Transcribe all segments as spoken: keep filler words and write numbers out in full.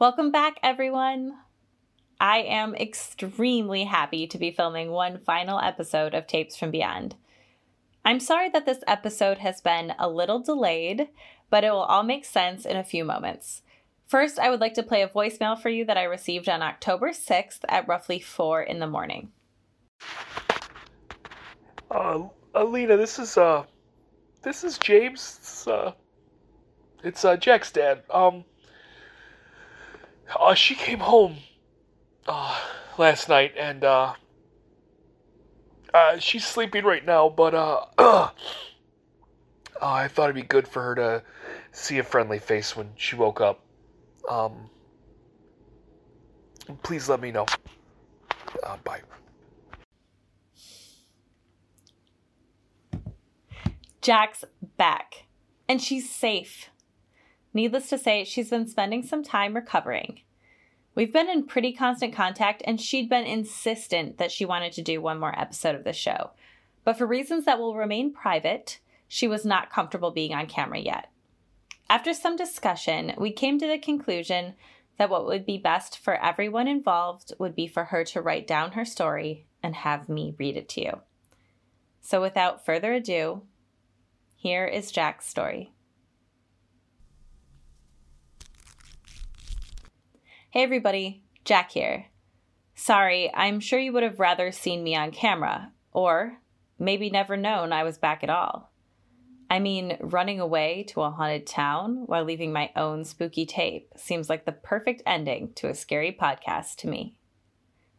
Welcome back, everyone. I am extremely happy to be filming one final episode of Tapes from Beyond. I'm sorry that this episode has been a little delayed, but it will all make sense in a few moments. First, I would like to play a voicemail for you that I received on October sixth at roughly four in the morning. Uh, Alina, this is, uh, this is James. It's, uh, it's, uh, Jack's dad. Um... Uh, she came home uh, last night, and uh, uh, she's sleeping right now, but uh, uh, I thought it'd be good for her to see a friendly face when she woke up. Um, please let me know. Uh, bye. Jack's back, and she's safe. Needless to say, she's been spending some time recovering. We've been in pretty constant contact, and she'd been insistent that she wanted to do one more episode of the show. But for reasons that will remain private, she was not comfortable being on camera yet. After some discussion, we came to the conclusion that what would be best for everyone involved would be for her to write down her story and have me read it to you. So without further ado, here is Jack's story. Hey everybody, Jack here. Sorry, I'm sure you would have rather seen me on camera, or maybe never known I was back at all. I mean, running away to a haunted town while leaving my own spooky tape seems like the perfect ending to a scary podcast to me.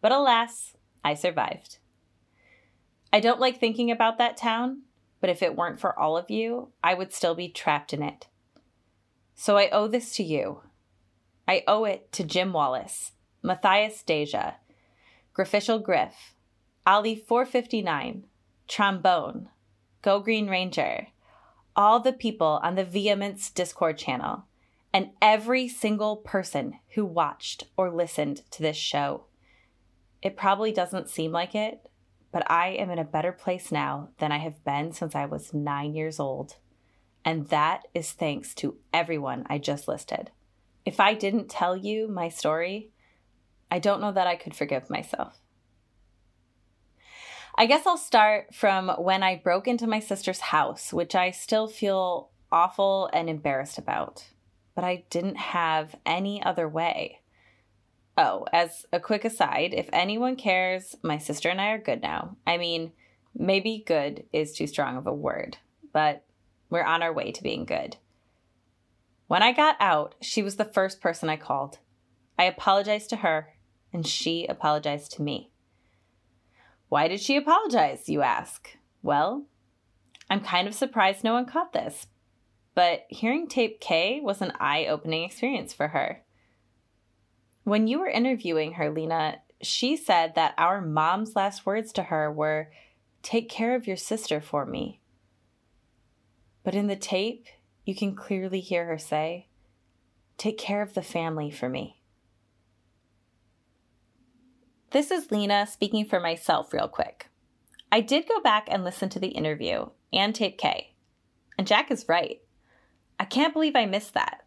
But alas, I survived. I don't like thinking about that town, but if it weren't for all of you, I would still be trapped in it. So I owe this to you. I owe it to Jim Wallace, Matthias Deja, Grafficial Griff, Ali four fifty-nine, Trombone, Go Green Ranger, all the people on the Vehemence Discord channel, and every single person who watched or listened to this show. It probably doesn't seem like it, but I am in a better place now than I have been since I was nine years old. And that is thanks to everyone I just listed. If I didn't tell you my story, I don't know that I could forgive myself. I guess I'll start from when I broke into my sister's house, which I still feel awful and embarrassed about, but I didn't have any other way. Oh, as a quick aside, if anyone cares, my sister and I are good now. I mean, maybe good is too strong of a word, but we're on our way to being good. When I got out, she was the first person I called. I apologized to her, and she apologized to me. Why did she apologize, you ask? Well, I'm kind of surprised no one caught this, but hearing Tape K was an eye-opening experience for her. When you were interviewing her, Lena, she said that our mom's last words to her were, "Take care of your sister for me." But in the tape, you can clearly hear her say, "Take care of the family for me." This is Lena speaking for myself real quick. I did go back and listen to the interview and Tape K, and Jack is right. I can't believe I missed that.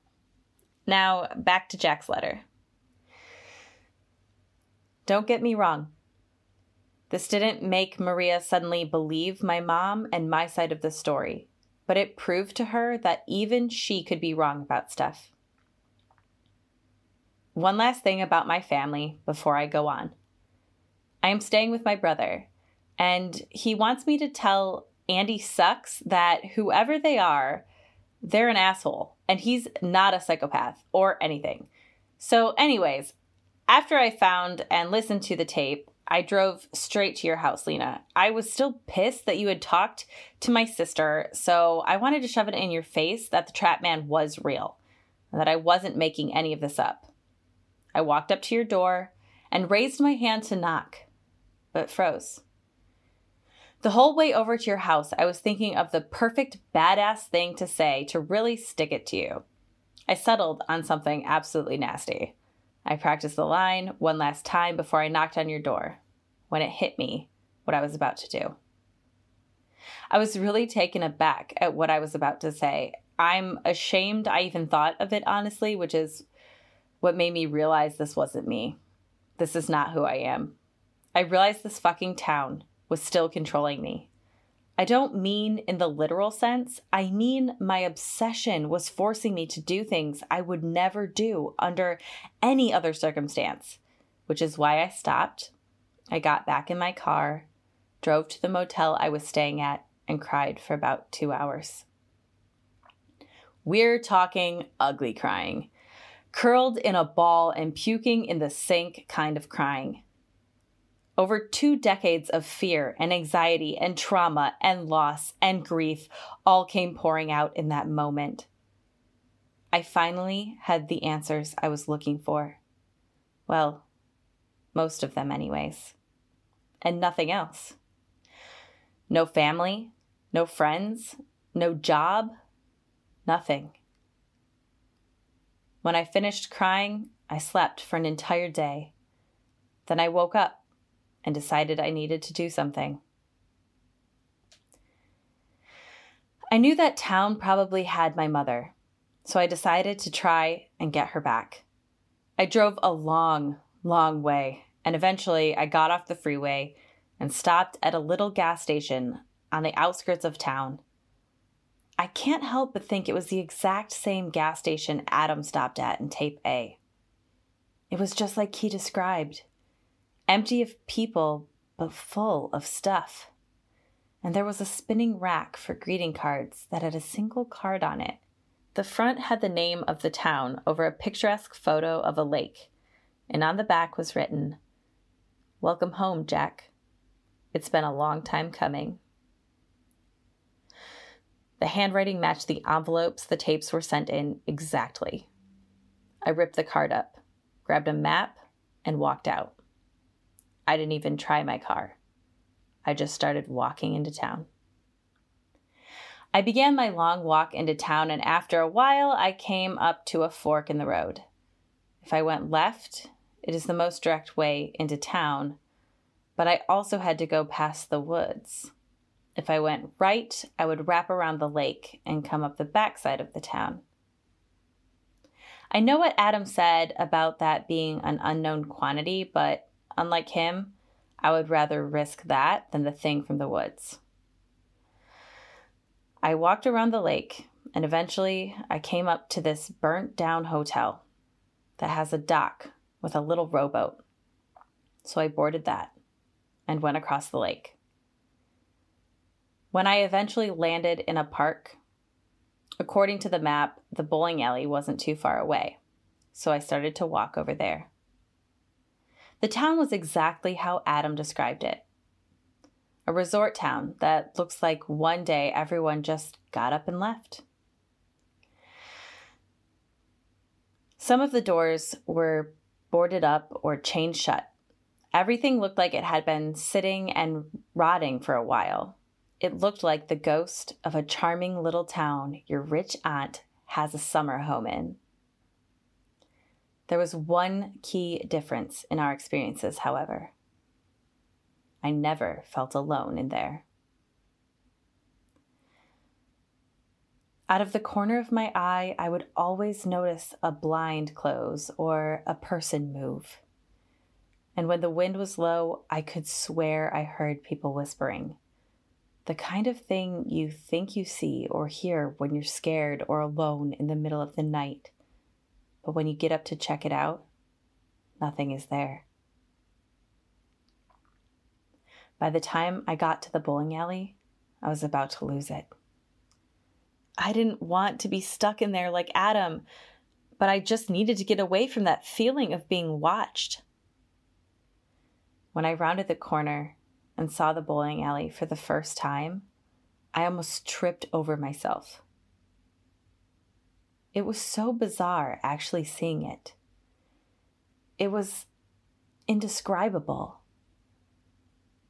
Now, back to Jack's letter. Don't get me wrong. This didn't make Maria suddenly believe my mom and my side of the story, but it proved to her that even she could be wrong about stuff. One last thing about my family before I go on. I am staying with my brother, and he wants me to tell Andy Sucks that whoever they are, they're an asshole, and he's not a psychopath or anything. So anyways, after I found and listened to the tape, I drove straight to your house, Lena. I was still pissed that you had talked to my sister, so I wanted to shove it in your face that the trap man was real, and that I wasn't making any of this up. I walked up to your door and raised my hand to knock, but froze. The whole way over to your house, I was thinking of the perfect badass thing to say to really stick it to you. I settled on something absolutely nasty. I practiced the line one last time before I knocked on your door, when it hit me what I was about to do. I was really taken aback at what I was about to say. I'm ashamed I even thought of it, honestly, which is what made me realize this wasn't me. This is not who I am. I realized this fucking town was still controlling me. I don't mean in the literal sense. I mean my obsession was forcing me to do things I would never do under any other circumstance, which is why I stopped. I got back in my car, drove to the motel I was staying at, and cried for about two hours. We're talking ugly crying. Curled in a ball and puking in the sink kind of crying. Over two decades of fear and anxiety and trauma and loss and grief all came pouring out in that moment. I finally had the answers I was looking for. Well, most of them anyways. And nothing else. No family, no friends, no job, nothing. When I finished crying, I slept for an entire day. Then I woke up and decided I needed to do something. I knew that town probably had my mother, so I decided to try and get her back. I drove a long, long way, and eventually I got off the freeway and stopped at a little gas station on the outskirts of town. I can't help but think it was the exact same gas station Adam stopped at in Tape A. It was just like he described. Empty of people, but full of stuff. And there was a spinning rack for greeting cards that had a single card on it. The front had the name of the town over a picturesque photo of a lake, and on the back was written, "Welcome home, Jack. It's been a long time coming." The handwriting matched the envelopes the tapes were sent in exactly. I ripped the card up, grabbed a map, and walked out. I didn't even try my car. I just started walking into town. I began my long walk into town, and after a while, I came up to a fork in the road. If I went left, it is the most direct way into town, but I also had to go past the woods. If I went right, I would wrap around the lake and come up the backside of the town. I know what Adam said about that being an unknown quantity, but unlike him, I would rather risk that than the thing from the woods. I walked around the lake, and eventually I came up to this burnt-down hotel that has a dock with a little rowboat. So I boarded that and went across the lake. When I eventually landed in a park, according to the map, the bowling alley wasn't too far away, so I started to walk over there. The town was exactly how Adam described it. A resort town that looks like one day everyone just got up and left. Some of the doors were boarded up or chained shut. Everything looked like it had been sitting and rotting for a while. It looked like the ghost of a charming little town your rich aunt has a summer home in. There was one key difference in our experiences, however. I never felt alone in there. Out of the corner of my eye, I would always notice a blind close or a person move. And when the wind was low, I could swear I heard people whispering. The kind of thing you think you see or hear when you're scared or alone in the middle of the night. But when you get up to check it out, nothing is there. By the time I got to the bowling alley, I was about to lose it. I didn't want to be stuck in there like Adam, but I just needed to get away from that feeling of being watched. When I rounded the corner and saw the bowling alley for the first time, I almost tripped over myself. It was so bizarre actually seeing it. It was indescribable.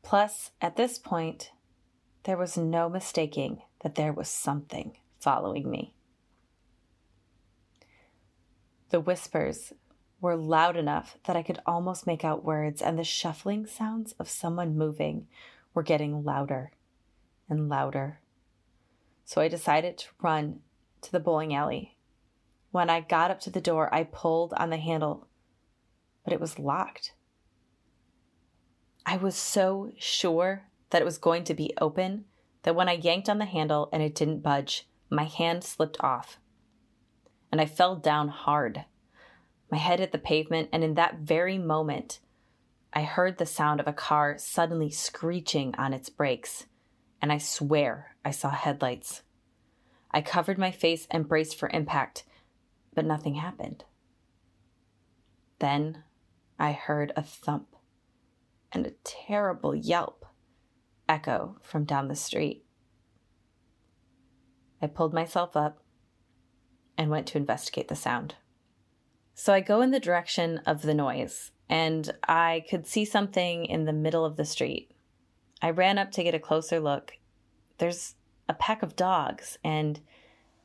Plus, at this point, there was no mistaking that there was something following me. The whispers were loud enough that I could almost make out words, and the shuffling sounds of someone moving were getting louder and louder. So I decided to run to the bowling alley. When I got up to the door, I pulled on the handle, but it was locked. I was so sure that it was going to be open that when I yanked on the handle and it didn't budge, my hand slipped off, and I fell down hard. My head hit the pavement, and in that very moment, I heard the sound of a car suddenly screeching on its brakes, and I swear I saw headlights. I covered my face and braced for impact, but nothing happened. Then I heard a thump and a terrible yelp echo from down the street. I pulled myself up and went to investigate the sound. So I go in the direction of the noise, and I could see something in the middle of the street. I ran up to get a closer look. There's a pack of dogs, and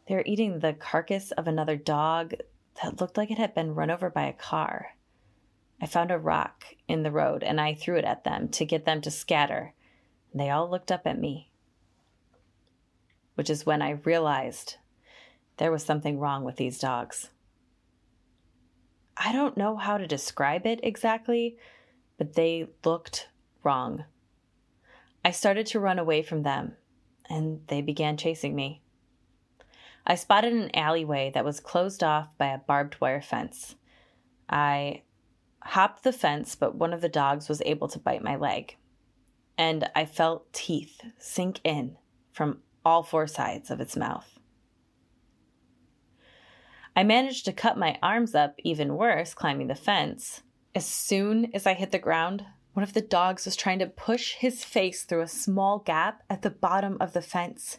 they're eating the carcass of another dog that looked like it had been run over by a car. I found a rock in the road, and I threw it at them to get them to scatter. And they all looked up at me, which is when I realized there was something wrong with these dogs. I don't know how to describe it exactly, but they looked wrong. I started to run away from them, and they began chasing me. I spotted an alleyway that was closed off by a barbed wire fence. I hopped the fence, but one of the dogs was able to bite my leg, and I felt teeth sink in from all four sides of its mouth. I managed to cut my arms up even worse climbing the fence. As soon as I hit the ground, one of the dogs was trying to push his face through a small gap at the bottom of the fence.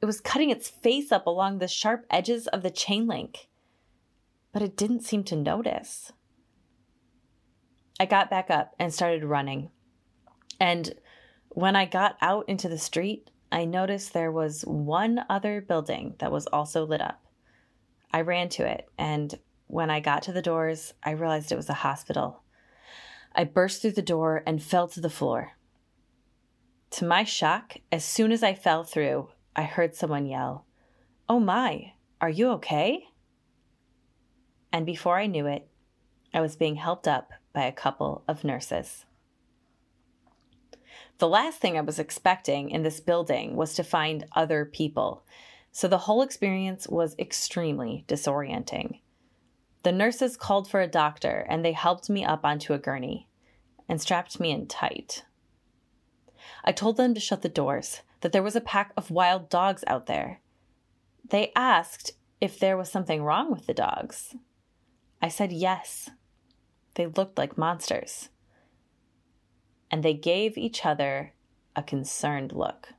It was cutting its face up along the sharp edges of the chain link, but it didn't seem to notice. I got back up and started running. And when I got out into the street, I noticed there was one other building that was also lit up. I ran to it, and when I got to the doors, I realized it was a hospital. I burst through the door and fell to the floor. To my shock, as soon as I fell through, I heard someone yell, "Oh my, are you okay?" And before I knew it, I was being helped up by a couple of nurses. The last thing I was expecting in this building was to find other people, so the whole experience was extremely disorienting. The nurses called for a doctor, and they helped me up onto a gurney and strapped me in tight. I told them to shut the doors, that there was a pack of wild dogs out there. They asked if there was something wrong with the dogs. I said yes. They looked like monsters. And they gave each other a concerned look.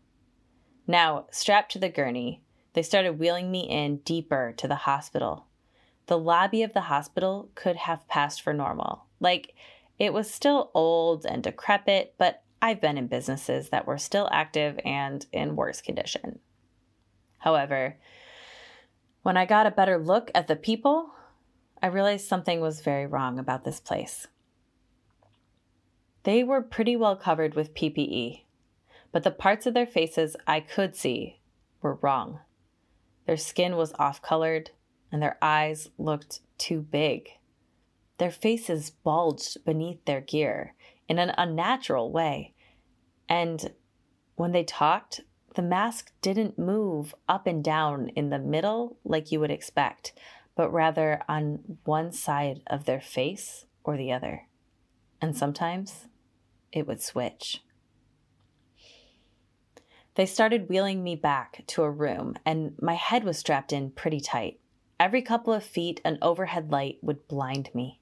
Now, strapped to the gurney, they started wheeling me in deeper to the hospital. The lobby of the hospital could have passed for normal. Like, it was still old and decrepit, but I've been in businesses that were still active and in worse condition. However, when I got a better look at the people, I realized something was very wrong about this place. They were pretty well covered with P P E, but the parts of their faces I could see were wrong. Their skin was off-colored, and their eyes looked too big. Their faces bulged beneath their gear in an unnatural way, and when they talked, the mask didn't move up and down in the middle like you would expect, but rather on one side of their face or the other. And sometimes it would switch. They started wheeling me back to a room, and my head was strapped in pretty tight. Every couple of feet, an overhead light would blind me.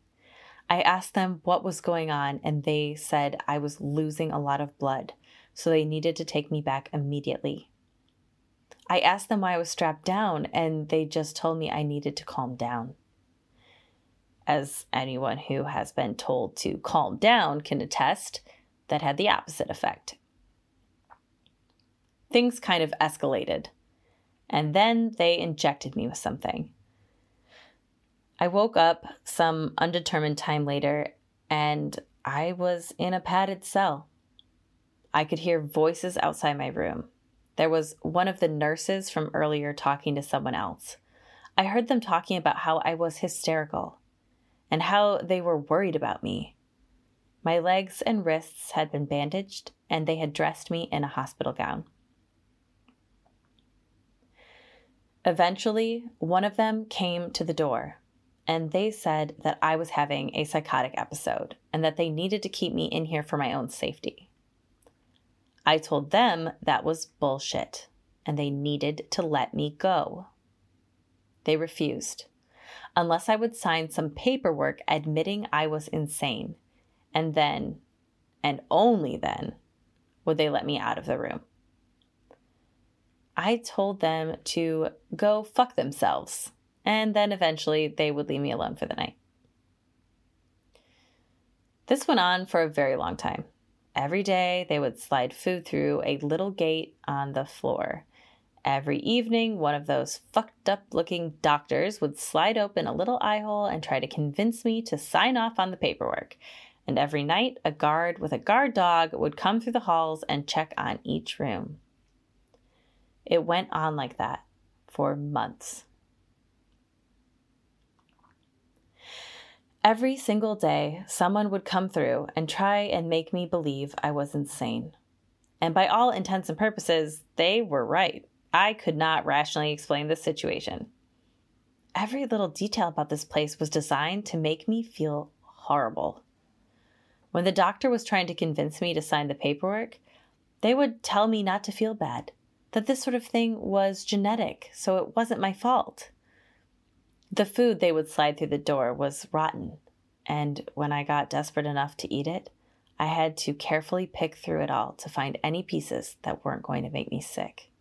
I asked them what was going on, and they said I was losing a lot of blood, so they needed to take me back immediately. I asked them why I was strapped down, and they just told me I needed to calm down. As anyone who has been told to calm down can attest, that had the opposite effect. Things kind of escalated, and then they injected me with something. I woke up some undetermined time later, and I was in a padded cell. I could hear voices outside my room. There was one of the nurses from earlier talking to someone else. I heard them talking about how I was hysterical and how they were worried about me. My legs and wrists had been bandaged, and they had dressed me in a hospital gown. Eventually, one of them came to the door, and they said that I was having a psychotic episode and that they needed to keep me in here for my own safety. I told them that was bullshit, and they needed to let me go. They refused, unless I would sign some paperwork admitting I was insane, and then, and only then, would they let me out of the room. I told them to go fuck themselves, and then eventually they would leave me alone for the night. This went on for a very long time. Every day, they would slide food through a little gate on the floor. Every evening, one of those fucked-up-looking doctors would slide open a little eye hole and try to convince me to sign off on the paperwork. And every night, a guard with a guard dog would come through the halls and check on each room. It went on like that for months. Every single day, someone would come through and try and make me believe I was insane. And by all intents and purposes, they were right. I could not rationally explain this situation. Every little detail about this place was designed to make me feel horrible. When the doctor was trying to convince me to sign the paperwork, they would tell me not to feel bad, that this sort of thing was genetic, so it wasn't my fault. The food they would slide through the door was rotten, and when I got desperate enough to eat it, I had to carefully pick through it all to find any pieces that weren't going to make me sick.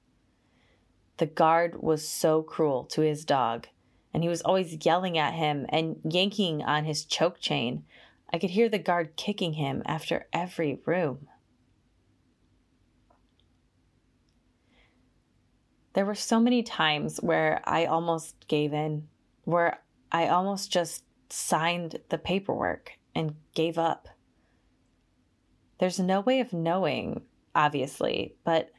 The guard was so cruel to his dog, and he was always yelling at him and yanking on his choke chain. I could hear the guard kicking him after every room. There were so many times where I almost gave in, where I almost just signed the paperwork and gave up. There's no way of knowing, obviously, but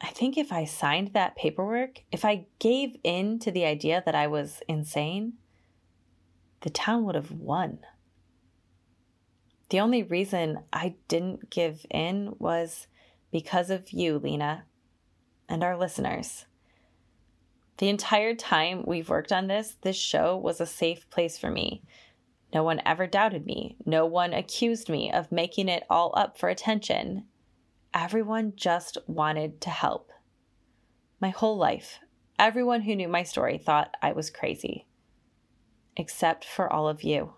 I think if I signed that paperwork, if I gave in to the idea that I was insane, the town would have won. The only reason I didn't give in was because of you, Lena, and our listeners. The entire time we've worked on this, this show was a safe place for me. No one ever doubted me. No one accused me of making it all up for attention. Everyone just wanted to help. My whole life, everyone who knew my story thought I was crazy. Except for all of you.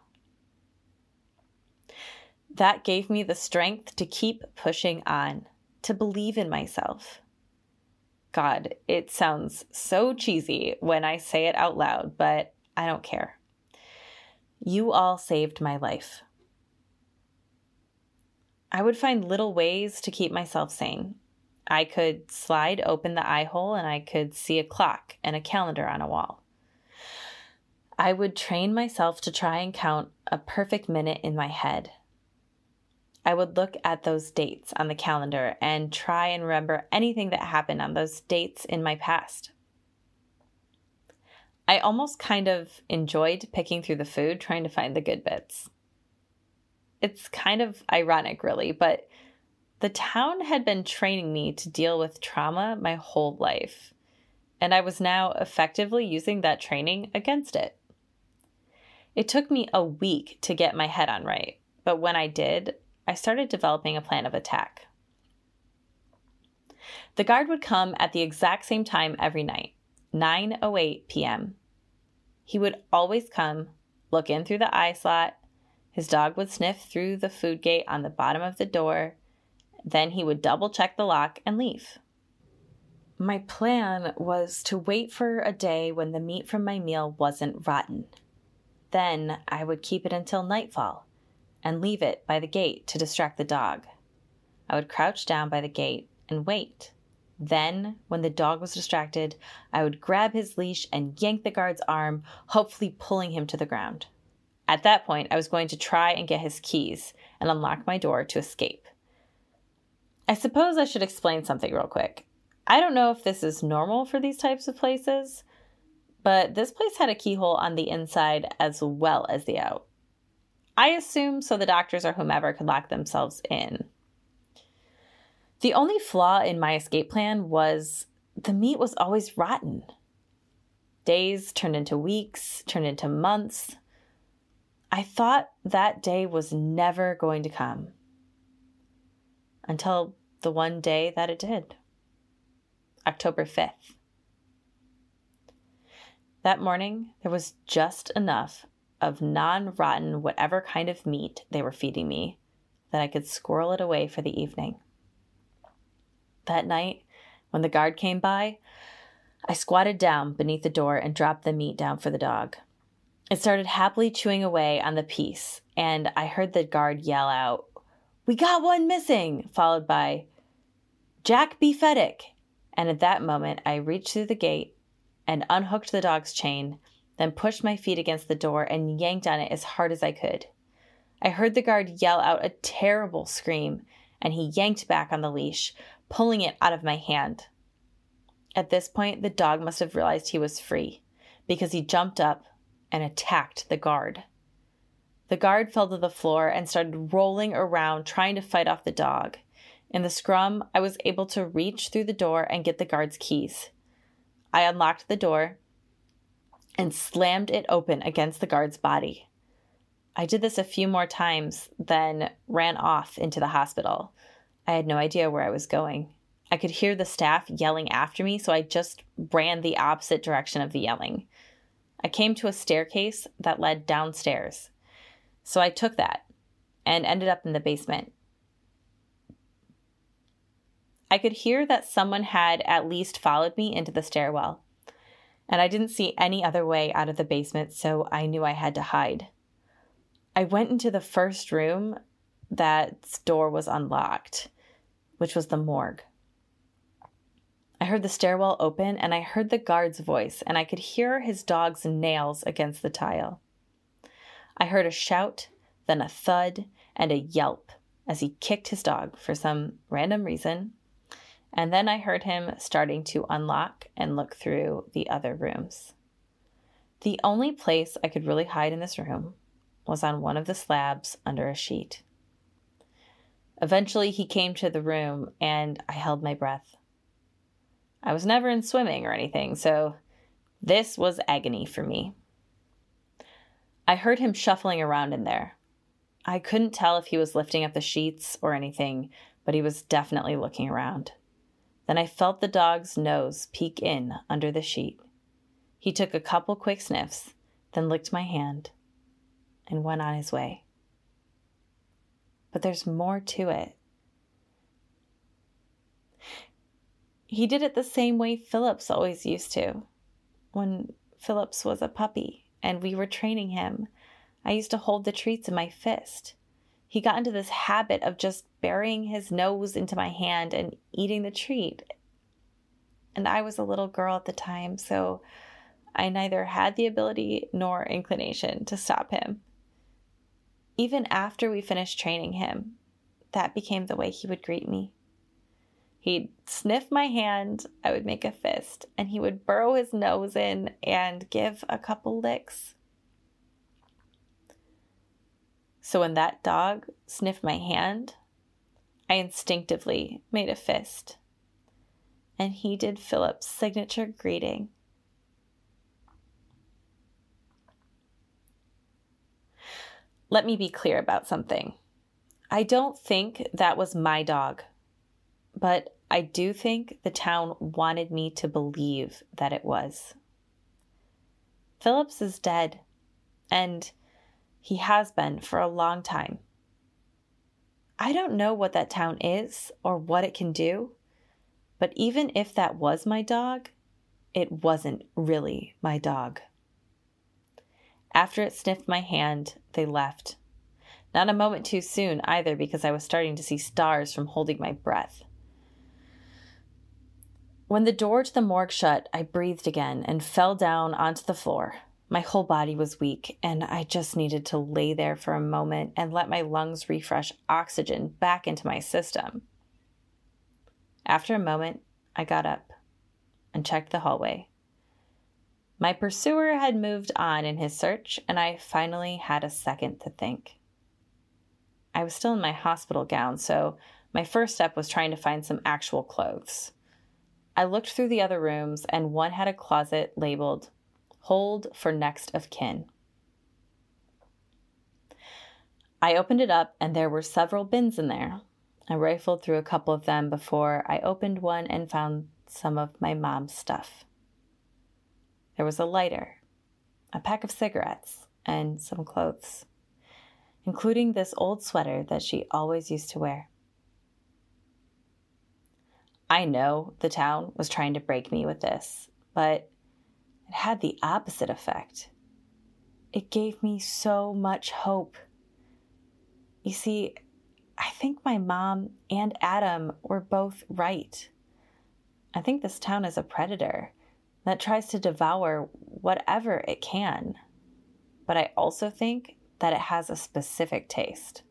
That gave me the strength to keep pushing on, to believe in myself. God, it sounds so cheesy when I say it out loud, but I don't care. You all saved my life. I would find little ways to keep myself sane. I could slide open the eye hole and I could see a clock and a calendar on a wall. I would train myself to try and count a perfect minute in my head. I would look at those dates on the calendar and try and remember anything that happened on those dates in my past. I almost kind of enjoyed picking through the food, trying to find the good bits. It's kind of ironic, really, but the town had been training me to deal with trauma my whole life, and I was now effectively using that training against it. It took me a week to get my head on right, but when I did, I started developing a plan of attack. The guard would come at the exact same time every night, nine oh eight p.m. He would always come, look in through the eye slot. His dog would sniff through the food gate on the bottom of the door. Then he would double check the lock and leave. My plan was to wait for a day when the meat from my meal wasn't rotten. Then I would keep it until nightfall and leave it by the gate to distract the dog. I would crouch down by the gate and wait. Then, when the dog was distracted, I would grab his leash and yank the guard's arm, hopefully pulling him to the ground. At that point, I was going to try and get his keys and unlock my door to escape. I suppose I should explain something real quick. I don't know if this is normal for these types of places, but this place had a keyhole on the inside as well as the out. I assume so the doctors or whomever could lock themselves in. The only flaw in my escape plan was the meat was always rotten. Days turned into weeks, turned into months. I thought that day was never going to come. Until the one day that it did. October fifth. That morning, there was just enough of non-rotten whatever kind of meat they were feeding me that I could squirrel it away for the evening. That night, when the guard came by, I squatted down beneath the door and dropped the meat down for the dog. It started happily chewing away on the piece, and I heard the guard yell out, "We got one missing," followed by, "Jack B. Feddick." And at that moment, I reached through the gate and unhooked the dog's chain, then pushed my feet against the door and yanked on it as hard as I could. I heard the guard yell out a terrible scream, and he yanked back on the leash, pulling it out of my hand. At this point, the dog must have realized he was free, because he jumped up and attacked the guard. The guard fell to the floor and started rolling around, trying to fight off the dog. In the scrum, I was able to reach through the door and get the guard's keys. I unlocked the door and slammed it open against the guard's body. I did this a few more times, then ran off into the hospital. I had no idea where I was going. I could hear the staff yelling after me, so I just ran the opposite direction of the yelling. I came to a staircase that led downstairs, so I took that and ended up in the basement. I could hear that someone had at least followed me into the stairwell, and I didn't see any other way out of the basement, so I knew I had to hide. I went into the first room that's door was unlocked, which was the morgue. I heard the stairwell open, and I heard the guard's voice, and I could hear his dog's nails against the tile. I heard a shout, then a thud, and a yelp as he kicked his dog for some random reason, and then I heard him starting to unlock and look through the other rooms. The only place I could really hide in this room was on one of the slabs under a sheet. Eventually, he came to the room, and I held my breath. I was never in swimming or anything, so this was agony for me. I heard him shuffling around in there. I couldn't tell if he was lifting up the sheets or anything, but he was definitely looking around. Then I felt the dog's nose peek in under the sheet. He took a couple quick sniffs, then licked my hand, and went on his way. But there's more to it. He did it the same way Phillips always used to. When Phillips was a puppy and we were training him, I used to hold the treats in my fist. He got into this habit of just burying his nose into my hand and eating the treat. And I was a little girl at the time, so I neither had the ability nor inclination to stop him. Even after we finished training him, that became the way he would greet me. He'd sniff my hand, I would make a fist, and he would burrow his nose in and give a couple licks. So when that dog sniffed my hand, I instinctively made a fist, and he did Philip's signature greeting. Let me be clear about something. I don't think that was my dog. But I do think the town wanted me to believe that it was. Phillips is dead, and he has been for a long time. I don't know what that town is or what it can do, but even if that was my dog, it wasn't really my dog. After it sniffed my hand, they left. Not a moment too soon either, because I was starting to see stars from holding my breath. When the door to the morgue shut, I breathed again and fell down onto the floor. My whole body was weak, and I just needed to lay there for a moment and let my lungs refresh oxygen back into my system. After a moment, I got up and checked the hallway. My pursuer had moved on in his search, and I finally had a second to think. I was still in my hospital gown, so my first step was trying to find some actual clothes. I looked through the other rooms, and one had a closet labeled, "Hold for Next of Kin." I opened it up, and there were several bins in there. I rifled through a couple of them before I opened one and found some of my mom's stuff. There was a lighter, a pack of cigarettes, and some clothes, including this old sweater that she always used to wear. I know the town was trying to break me with this, but it had the opposite effect. It gave me so much hope. You see, I think my mom and Adam were both right. I think this town is a predator that tries to devour whatever it can. But I also think that it has a specific taste.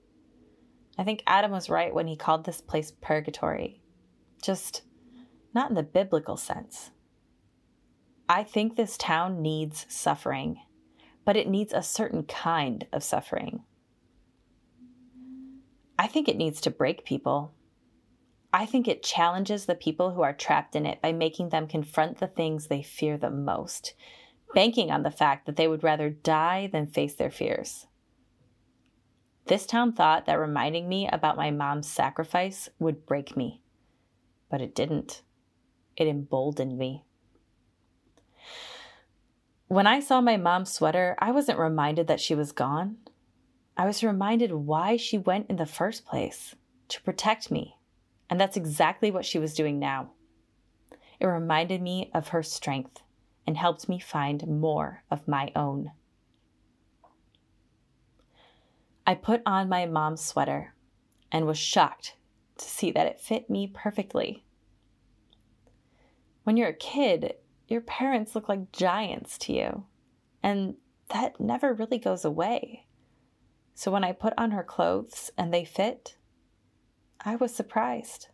I think Adam was right when he called this place purgatory. Just not in the biblical sense. I think this town needs suffering, but it needs a certain kind of suffering. I think it needs to break people. I think it challenges the people who are trapped in it by making them confront the things they fear the most, banking on the fact that they would rather die than face their fears. This town thought that reminding me about my mom's sacrifice would break me. But it didn't. It emboldened me. When I saw my mom's sweater, I wasn't reminded that she was gone. I was reminded why she went in the first place, to protect me. And that's exactly what she was doing now. It reminded me of her strength and helped me find more of my own. I put on my mom's sweater and was shocked to see that it fit me perfectly. When you're a kid, your parents look like giants to you, and that never really goes away. So when I put on her clothes and they fit, I was surprised.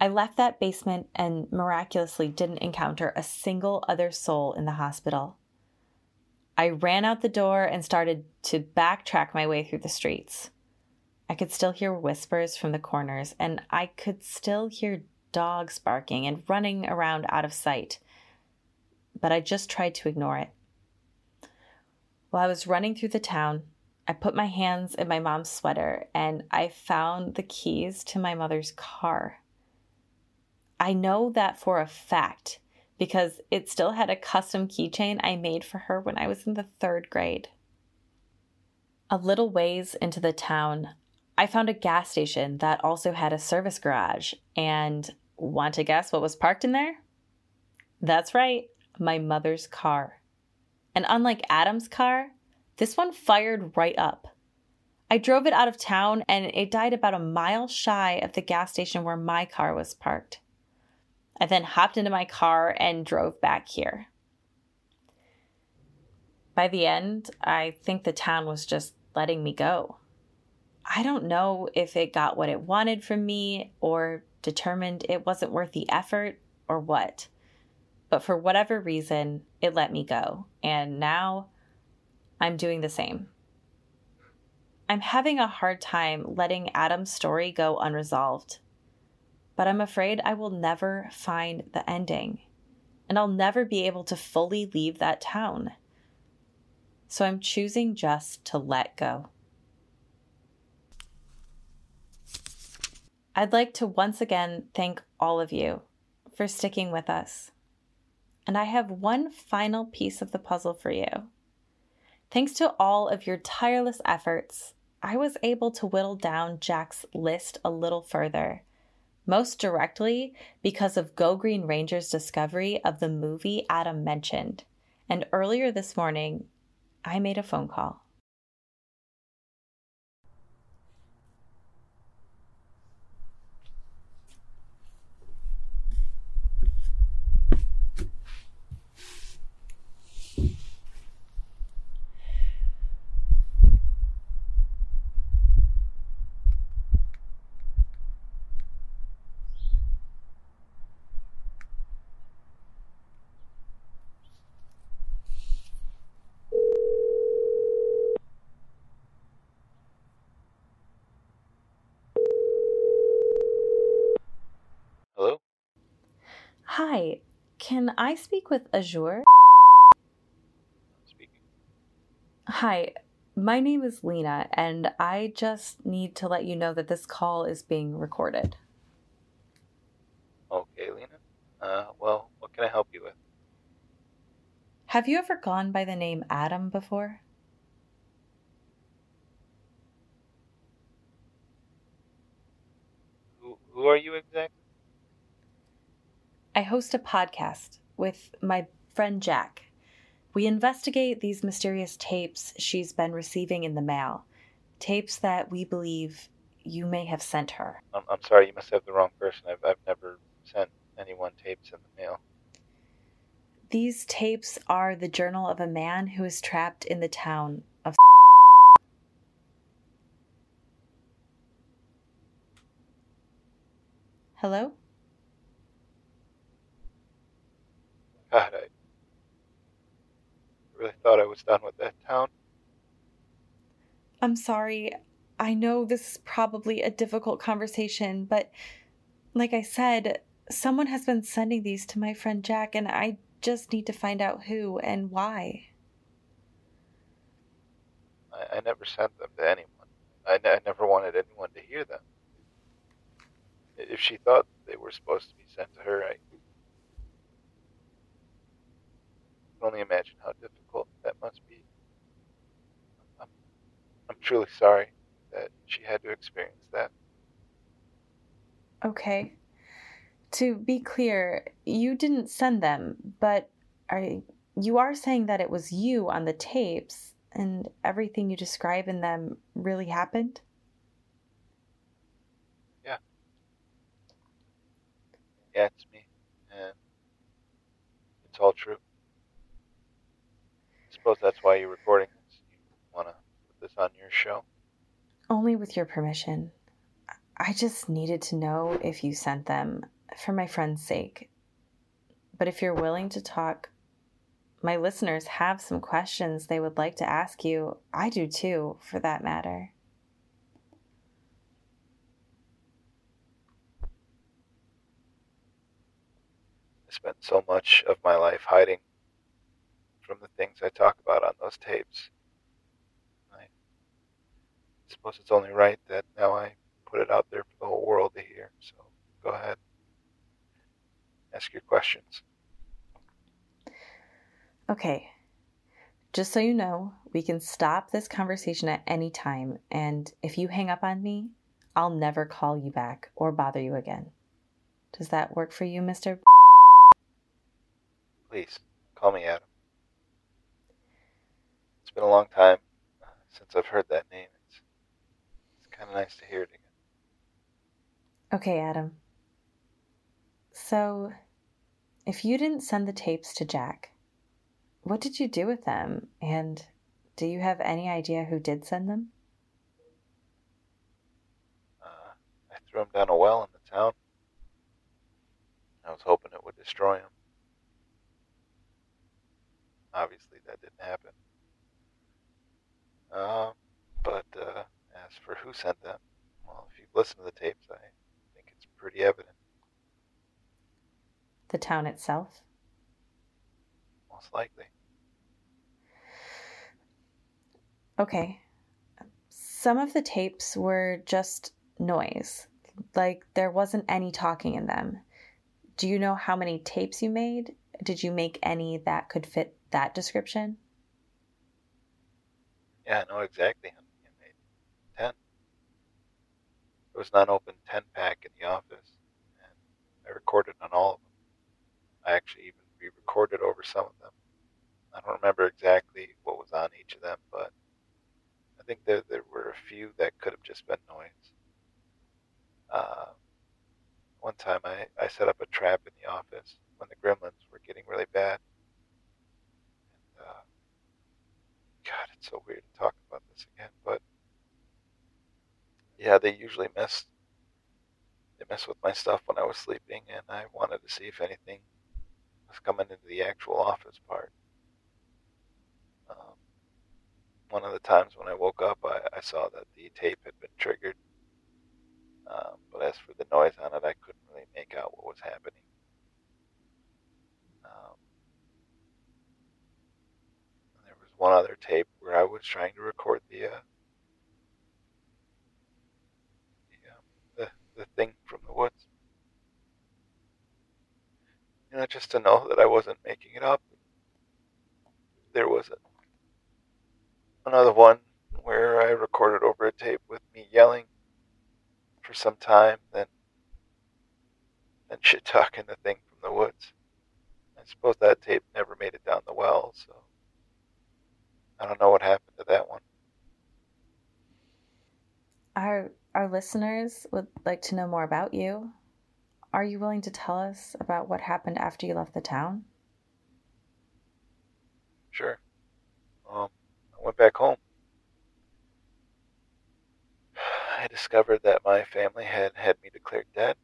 I left that basement and miraculously didn't encounter a single other soul in the hospital. I ran out the door and started to backtrack my way through the streets. I could still hear whispers from the corners, and I could still hear dogs barking and running around out of sight. But I just tried to ignore it. While I was running through the town, I put my hands in my mom's sweater, and I found the keys to my mother's car. I know that for a fact, because it still had a custom keychain I made for her when I was in the third grade. A little ways into the town, I found a gas station that also had a service garage, and want to guess what was parked in there? That's right, my mother's car. And unlike Adam's car, this one fired right up. I drove it out of town, and it died about a mile shy of the gas station where my car was parked. I then hopped into my car and drove back here. By the end, I think the town was just letting me go. I don't know if it got what it wanted from me or determined it wasn't worth the effort or what, but for whatever reason, it let me go, and now I'm doing the same. I'm having a hard time letting Adam's story go unresolved, but I'm afraid I will never find the ending, and I'll never be able to fully leave that town. So I'm choosing just to let go. I'd like to once again thank all of you for sticking with us. And I have one final piece of the puzzle for you. Thanks to all of your tireless efforts, I was able to whittle down Jack's list a little further, most directly because of Go Green Ranger's discovery of the movie Adam mentioned. And earlier this morning, I made a phone call. Hi, can I speak with Azure? Speaking. Hi, my name is Lena, and I just need to let you know that this call is being recorded. Okay, Lena. Uh, well, what can I help you with? Have you ever gone by the name Adam before? Who, who are you exactly? I host a podcast with my friend Jack. We investigate these mysterious tapes she's been receiving in the mail. Tapes that we believe you may have sent her. I'm, I'm sorry, you must have the wrong person. I've, I've never sent anyone tapes in the mail. These tapes are the journal of a man who is trapped in the town of... Hello? God, I really thought I was done with that town. I'm sorry. I know this is probably a difficult conversation, but like I said, someone has been sending these to my friend Jack, and I just need to find out who and why. I, I never sent them to anyone. I, I never wanted anyone to hear them. If she thought they were supposed to be sent to her, I... I can only imagine how difficult that must be. I'm, I'm truly sorry that she had to experience that. Okay. To be clear, you didn't send them, but are, you are saying that it was you on the tapes, and everything you describe in them really happened? Yeah. Yeah, it's me. And it's all true. I suppose that's why you're recording this. You want to put this on your show? Only with your permission. I just needed to know if you sent them, for my friend's sake. But if you're willing to talk, my listeners have some questions they would like to ask you. I do too, for that matter. I spent so much of my life hiding from the things I talk about on those tapes. I suppose it's only right that now I put it out there for the whole world to hear. So go ahead. Ask your questions. Okay. Just so you know, we can stop this conversation at any time, and if you hang up on me, I'll never call you back or bother you again. Does that work for you, Mister? Please, call me Adam. It's been a long time since I've heard that name. It's, it's kind of nice to hear it again. Okay, Adam. So, if you didn't send the tapes to Jack, what did you do with them? And do you have any idea who did send them? Uh, I threw them down a well in the town. I was hoping it would destroy them. Obviously, that didn't happen. Um, but uh, as for who sent them, well, if you've listened to the tapes, I think it's pretty evident. The town itself? Most likely. Okay. Some of the tapes were just noise. Like, there wasn't any talking in them. Do you know how many tapes you made? Did you make any that could fit that description? Yeah, I know exactly how many I made. Ten. It was an unopened ten-pack in the office, and I recorded on all of them. I actually even re-recorded over some of them. I don't remember exactly what was on each of them, but I think there, there were a few that could have just been noise. Uh, one time I, I set up a trap in the office when the gremlins were getting really bad. And, uh, God, it's so weird to talk about this again, but yeah, they usually mess they mess with my stuff when I was sleeping, and I wanted to see if anything was coming into the actual office part. Um, one of the times when I woke up, I, I saw that the tape had been triggered, um, but as for the noise on it, I couldn't really make out what was happening. one other tape where I was trying to record the, uh, the, um, the, the thing from the woods. You know, just to know that I wasn't making it up. There was a, another one where I recorded over a tape with me yelling for some time, then and shit talking the thing from the woods. I suppose that tape never made it down the well, so I don't know what happened to that one. Our our listeners would like to know more about you. Are you willing to tell us about what happened after you left the town? Sure. Um, I went back home. I discovered that my family had had me declared dead.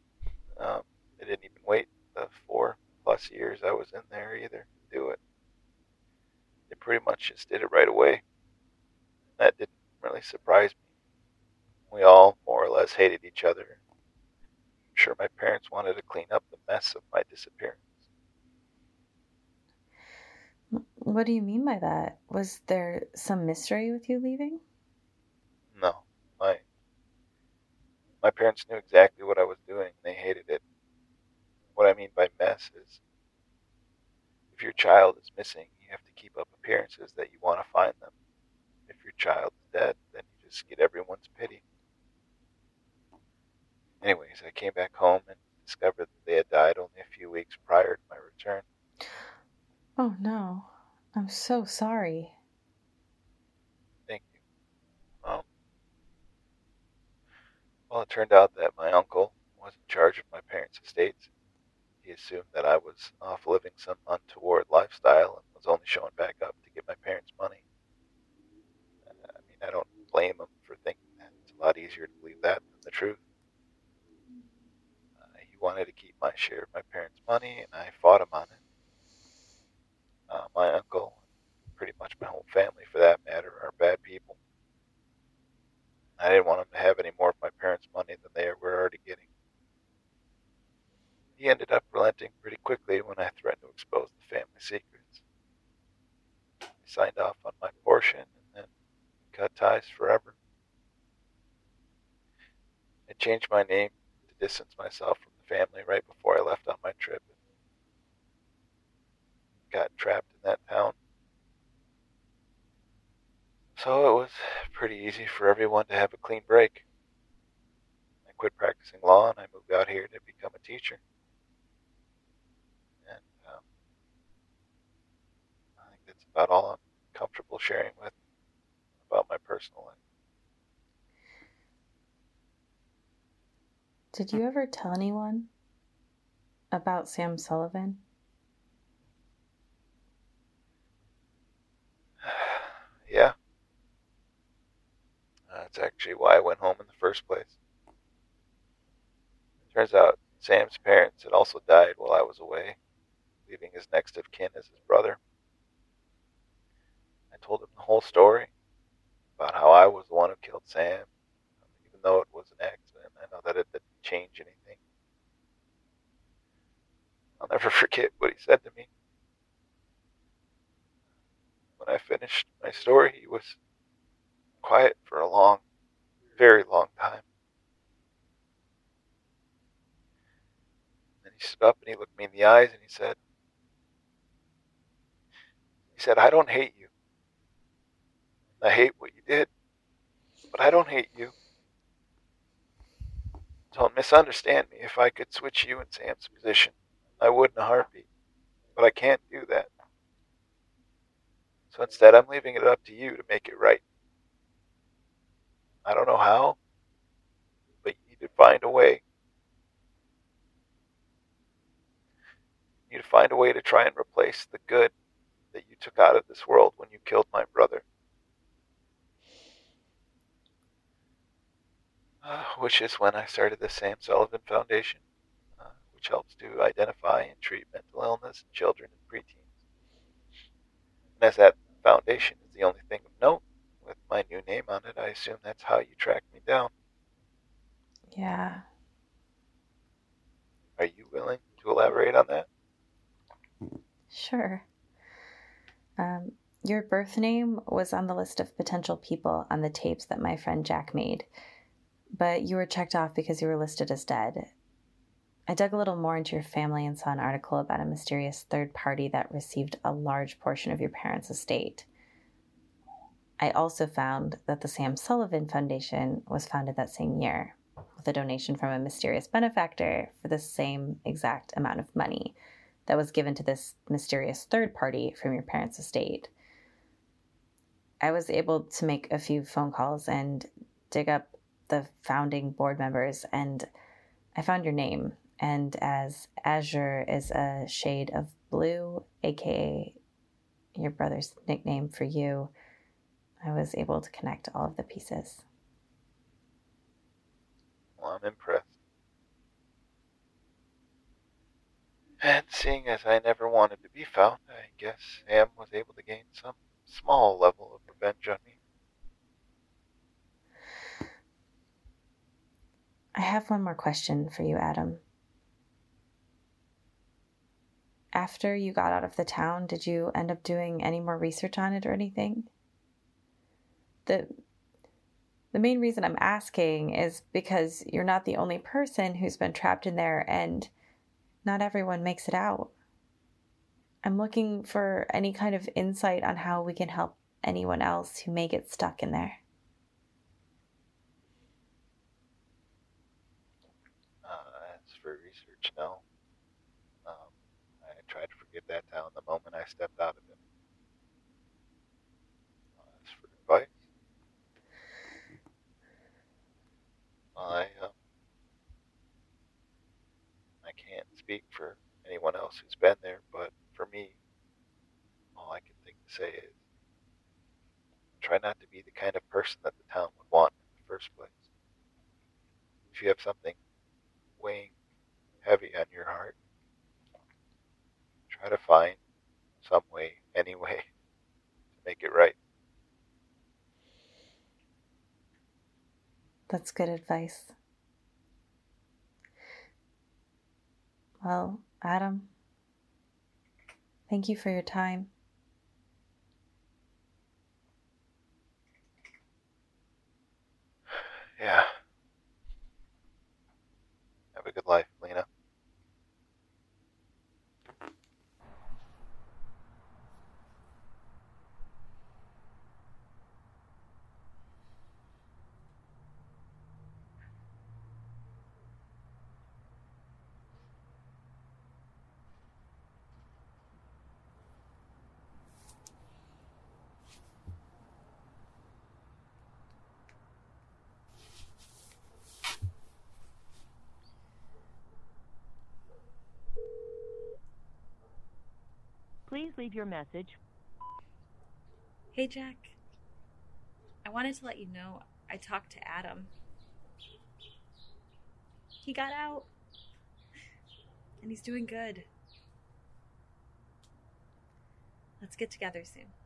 Um, they didn't even wait the four plus years I was in there either to do it. They pretty much just did it right away. That didn't really surprise me. We all more or less hated each other. I'm sure my parents wanted to clean up the mess of my disappearance. What do you mean by that? Was there some mystery with you leaving? No. My my parents knew exactly what I was doing. They hated it. What I mean by mess is, if your child is missing, you have to keep up appearances that you want to find them. If your child is dead, then you just get everyone's pity. Anyways, I came back home and discovered that they had died only a few weeks prior to my return. Oh no, I'm so sorry. Thank you. Um, well, it turned out that my uncle was in charge of my parents' estates. He assumed that I was off living some untoward lifestyle and was only showing back up to get my parents' money. Uh, I mean, I don't blame him for thinking that. It's a lot easier to believe that than the truth. Uh, he wanted to keep my share of my parents' money, and I fought him on it. Uh, my uncle, pretty much my whole family for that matter, are bad people. I didn't want them to have any more of my parents' money than they were already getting. He ended up relenting pretty quickly when I threatened to expose the family secrets. I signed off on my portion and then cut ties forever. I changed my name to distance myself from the family right before I left on my trip. Got trapped in that town. So it was pretty easy for everyone to have a clean break. I quit practicing law and I moved out here to become a teacher. And um, I think that's about all I'm comfortable sharing with about my personal life. Did you ever tell anyone about Sam Sullivan? Yeah. Uh, that's actually why I went home in the first place. Turns out Sam's parents had also died while I was away, leaving his next of kin as his brother. I told him the whole story about how I was the one who killed Sam. Even though it was an accident, I know that it didn't change anything. I'll never forget what he said to me. When I finished my story, he was quiet for a long, very long time. Then he stood up and he looked me in the eyes and he said, he said, I don't hate you. I hate what you did, but I don't hate you. Don't misunderstand me. If I could switch you in Sam's position, I would in a heartbeat, but I can't do that. So instead, I'm leaving it up to you to make it right. I don't know how, but you need to find a way. You need to find a way to try and replace the good that you took out of this world when you killed my brother. Uh, which is when I started the Sam Sullivan Foundation, uh, which helps to identify and treat mental illness in children and preteens. And as that foundation is the only thing of note with my new name on it, I assume that's how you track me down. Yeah. Are you willing to elaborate on that? Sure. Um, Your birth name was on the list of potential people on the tapes that my friend Jack made, but you were checked off because you were listed as dead. I dug a little more into your family and saw an article about a mysterious third party that received a large portion of your parents' estate. I also found that the Sam Sullivan Foundation was founded that same year, with a donation from a mysterious benefactor for the same exact amount of money that was given to this mysterious third party from your parents' estate. I was able to make a few phone calls and dig up the founding board members, and I found your name. And as Azure is a shade of blue, aka your brother's nickname for you, I was able to connect all of the pieces. Well, I'm impressed. And seeing as I never wanted to be found, I guess Sam was able to gain some small level of revenge on me. I have one more question for you, Adam. After you got out of the town, did you end up doing any more research on it or anything? The, the main reason I'm asking is because you're not the only person who's been trapped in there, and not everyone makes it out. I'm looking for any kind of insight on how we can help anyone else who may get stuck in there. Uh, as for research, no. Um, I tried to forget that town the moment I stepped out of it. Uh, as for advice, I, uh, I can't speak for anyone else who's been there, but for me, all I can think to say is try not to be the kind of person that the town would want in the first place. If you have something weighing heavy on your heart, try to find some way, any way, to make it right. That's good advice. Well, Adam, thank you for your time. Yeah. Have a good life, Lena. Please leave your message. Hey, Jack. I wanted to let you know I talked to Adam. He got out, and he's doing good. Let's get together soon.